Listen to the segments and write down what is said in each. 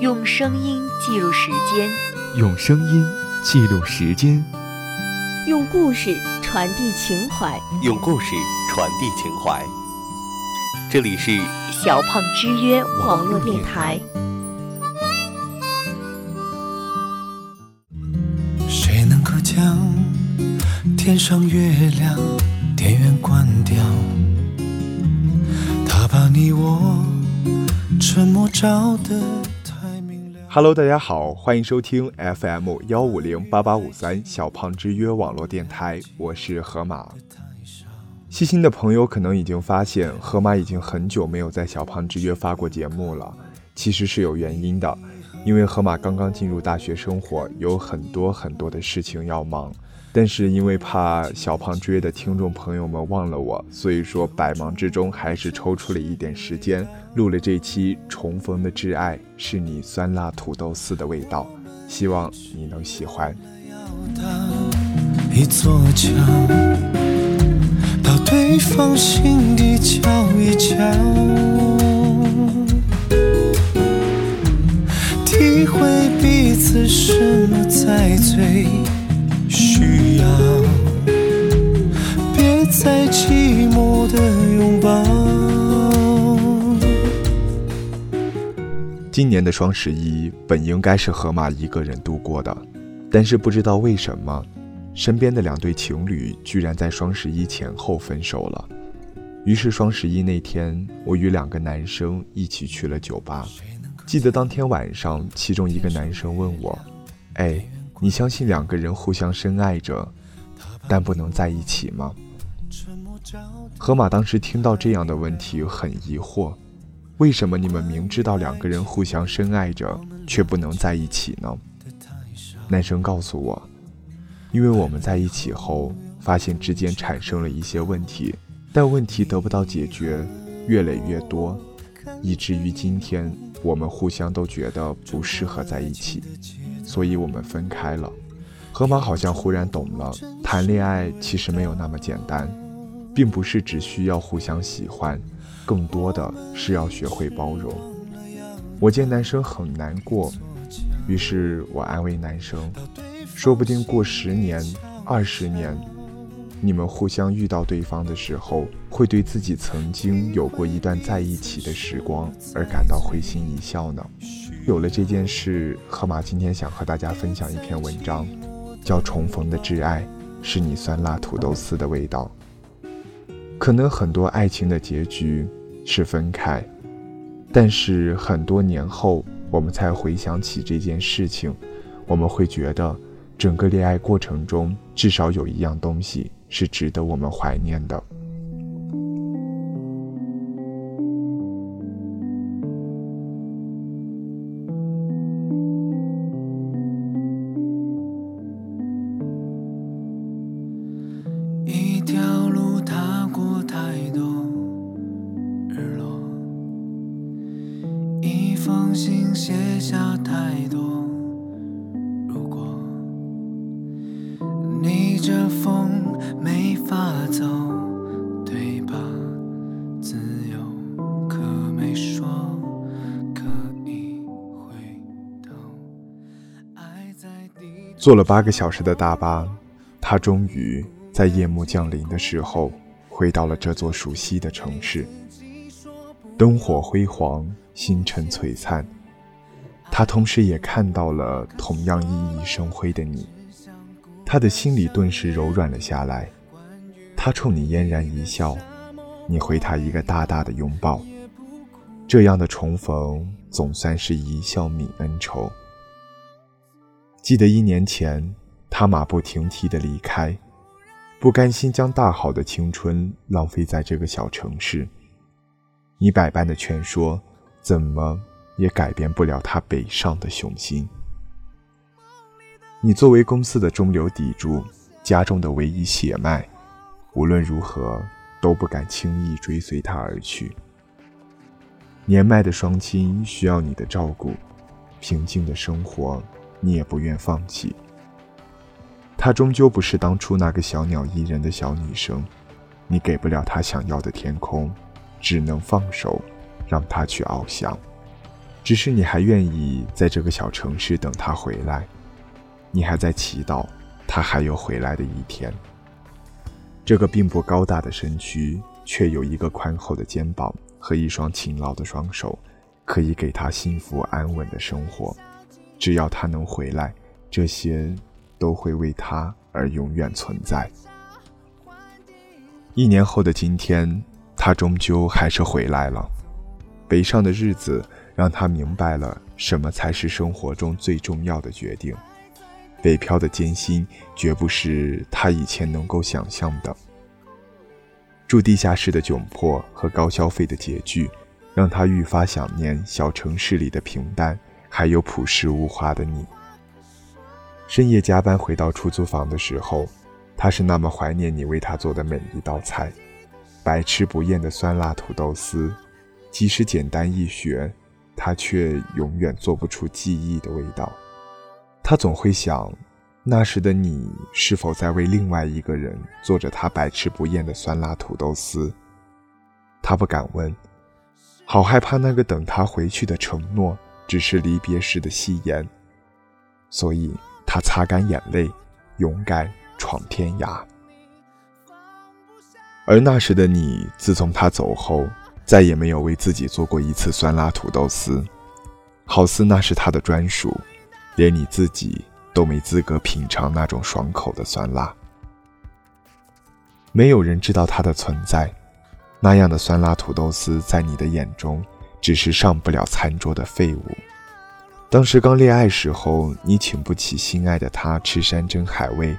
用声音记录时间，用声音记录时间，用故事传递情怀，用故事传递情怀。这里是小胖之约网络电台。谁能够将天上月亮电源关掉，他把你我沉默照得太明亮。Hello， 大家好，欢迎收听 FM1508853 小胖之约网络电台，我是河马。细心的朋友可能已经发现，河马已经很久没有在小胖之约发过节目了，其实是有原因的，因为河马刚刚进入大学生活，有很多的事情要忙。但是因为怕小胖之约的听众朋友们忘了我，所以说百忙之中还是抽出了一点时间，录了这期《重逢的挚爱是你酸辣土豆丝的味道》，希望你能喜欢。一座桥到对方心底瞧一瞧，体会彼此什么才最需要，别再寂寞的拥抱。今年的双十一本应该是河马一个人度过的，但是不知道为什么，身边的两对情侣居然在双十一前后分手了。于是双十一那天，我与两个男生一起去了酒吧。记得当天晚上，其中一个男生问我，哎，你相信两个人互相深爱着但不能在一起吗？河马当时听到这样的问题很疑惑，为什么你们明知道两个人互相深爱着却不能在一起呢？男生告诉我，因为我们在一起后发现之间产生了一些问题，但问题得不到解决，越累越多，以至于今天我们互相都觉得不适合在一起，所以我们分开了。河马好像忽然懂了，谈恋爱其实没有那么简单，并不是只需要互相喜欢，更多的是要学会包容。我见男生很难过，于是我安慰男生，说不定过10年、20年，你们互相遇到对方的时候，会对自己曾经有过一段在一起的时光而感到会心一笑呢。有了这件事，河马今天想和大家分享一篇文章，叫《重逢的挚爱是你酸辣土豆丝的味道》。可能很多爱情的结局是分开，但是很多年后我们才回想起这件事情，我们会觉得整个恋爱过程中至少有一样东西是值得我们怀念的。一条路踏过太多日落，一封信写下太多如果，逆着风没法走，对吧？自由可没说可以回头。爱在地上坐了8个小时的大巴，他终于在夜幕降临的时候回到了这座熟悉的城市。灯火辉煌，星辰璀璨，他同时也看到了同样熠熠生辉的你。他的心里顿时柔软了下来，他冲你嫣然一笑，你回他一个大大的拥抱。这样的重逢总算是一笑泯恩仇。记得1年前，他马不停蹄地离开，不甘心将大好的青春浪费在这个小城市。你百般的劝说，怎么也改变不了他北上的雄心。你作为公司的中流砥柱，家中的唯一血脉，无论如何都不敢轻易追随他而去。年迈的双亲需要你的照顾，平静的生活你也不愿放弃。她终究不是当初那个小鸟依人的小女生，你给不了她想要的天空，只能放手让她去翱翔。只是你还愿意在这个小城市等他回来，你还在祈祷他还有回来的一天。这个并不高大的身躯，却有一个宽厚的肩膀和一双勤劳的双手，可以给他幸福安稳的生活。只要他能回来，这些都会为他而永远存在。1年后的今天，他终究还是回来了。北上的日子让他明白了什么才是生活中最重要的决定。北漂的艰辛绝不是他以前能够想象的。住地下室的窘迫和高消费的拮据，让他愈发想念小城市里的平淡，还有朴实无华的你。深夜加班回到出租房的时候，他是那么怀念你为他做的每一道菜，百吃不厌的酸辣土豆丝，即使简单易学，他却永远做不出记忆的味道。他总会想，那时的你是否在为另外一个人做着他百吃不厌的酸辣土豆丝？他不敢问，好害怕那个等他回去的承诺只是离别时的戏言，所以他擦干眼泪，勇敢闯天涯。而那时的你，自从他走后，再也没有为自己做过一次酸辣土豆丝，好似那是他的专属，连你自己都没资格品尝那种爽口的酸辣。没有人知道它的存在，那样的酸辣土豆丝在你的眼中只是上不了餐桌的废物。当时刚恋爱时候，你请不起心爱的他吃山珍海味，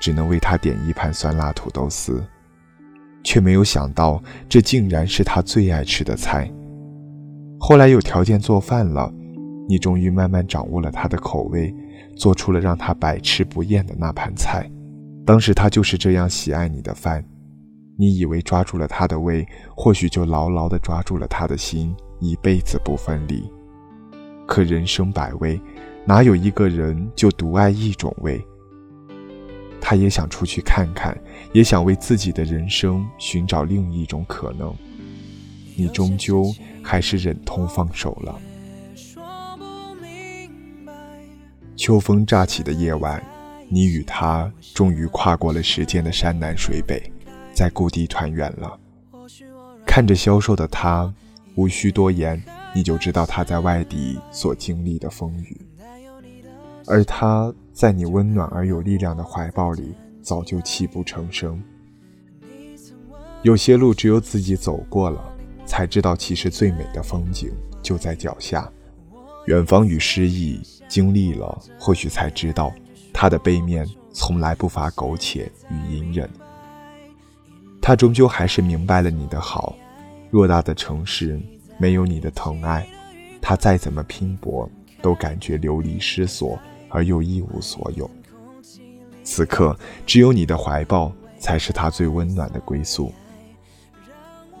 只能为他点一盘酸辣土豆丝，却没有想到这竟然是他最爱吃的菜。后来有条件做饭了，你终于慢慢掌握了他的口味，做出了让他百吃不厌的那盘菜。当时他就是这样喜爱你的饭，你以为抓住了他的胃，或许就牢牢地抓住了他的心，一辈子不分离。可人生百味，哪有一个人就独爱一种味？他也想出去看看，也想为自己的人生寻找另一种可能。你终究还是忍痛放手了。秋风乍起的夜晚，你与他终于跨过了时间的山南水北，在故地团圆了。看着消瘦的他，无需多言，你就知道他在外地所经历的风雨。而他在你温暖而有力量的怀抱里，早就泣不成声。有些路只有自己走过了，才知道其实最美的风景就在脚下。远方与诗意，经历了或许才知道，他的背面从来不乏苟且与隐忍。他终究还是明白了你的好，偌大的城市没有你的疼爱，他再怎么拼搏都感觉流离失所而又一无所有。此刻只有你的怀抱才是他最温暖的归宿。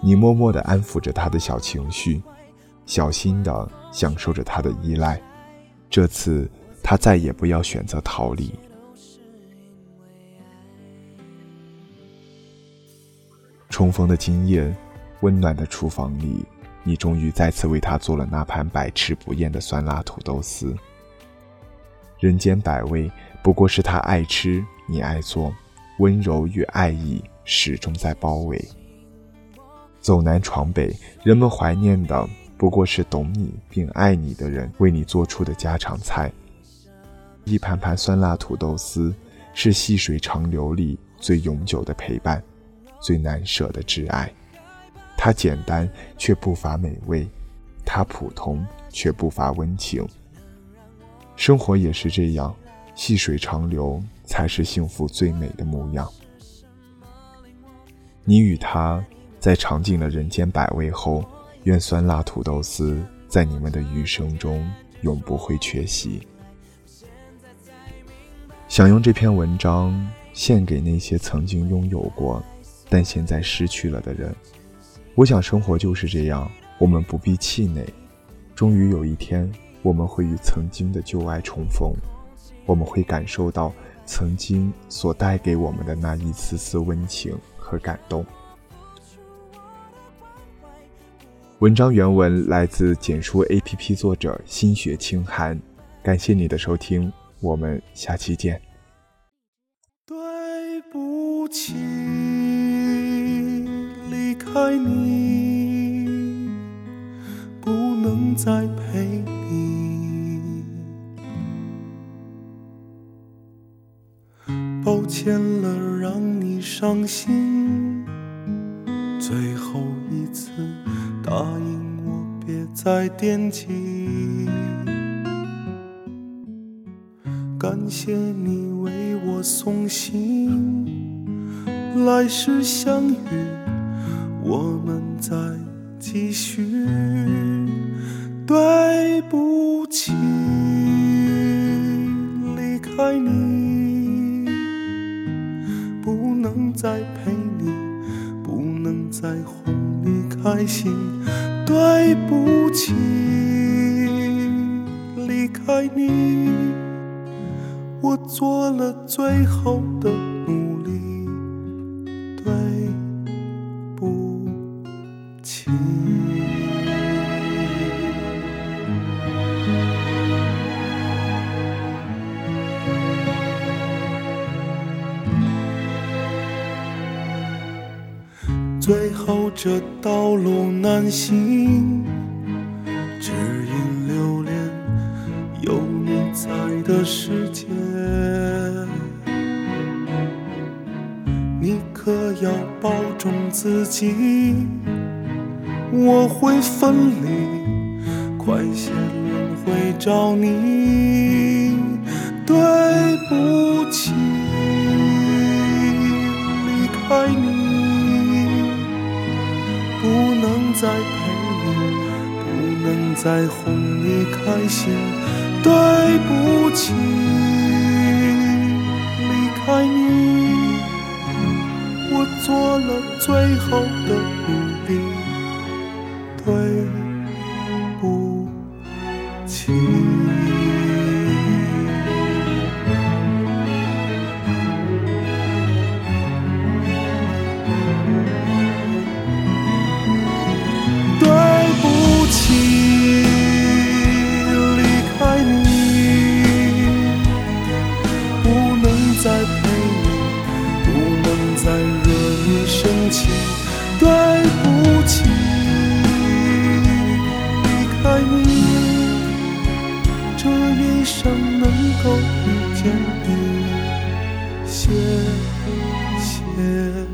你默默地安抚着他的小情绪，小心地享受着他的依赖。这次他再也不要选择逃离。重逢的今夜，温暖的厨房里，你终于再次为他做了那盘百吃不厌的酸辣土豆丝。人间百味，不过是他爱吃你爱做，温柔与爱意始终在包围。走南闯北，人们怀念的不过是懂你并爱你的人为你做出的家常菜。一盘盘酸辣土豆丝，是细水长流里最永久的陪伴，最难舍的挚爱。它简单却不乏美味，它普通却不乏温情。生活也是这样，细水长流才是幸福最美的模样。你与他在尝尽了人间百味后，愿酸辣土豆丝在你们的余生中永不会缺席。想用这篇文章献给那些曾经拥有过但现在失去了的人。我想生活就是这样，我们不必气馁，终于有一天我们会与曾经的旧爱重逢，我们会感受到曾经所带给我们的那一丝丝温情和感动。文章原文来自简书 APP 作者新雪清寒。感谢你的收听，我们下期见。对不起，离开你，不能再陪你，抱歉了，让你伤心，最后一次答应我，别再惦记。感谢你为我送行，来世相遇，我们再继续。对不起，离开你，不能再陪你，不能再哄你开心。对不起，离开你，我做了最后的努力，对不起。最后这道路难行，只因留恋有你在的世界。你可要保重自己，我会分离，快些轮回找你。对不起，离开你，不能再陪你，不能再哄你开心。对不起，离开你，我做了最后的努力，对不起。对不起，再惹你生气，对不起，离开你，这一生能够遇见你，谢谢。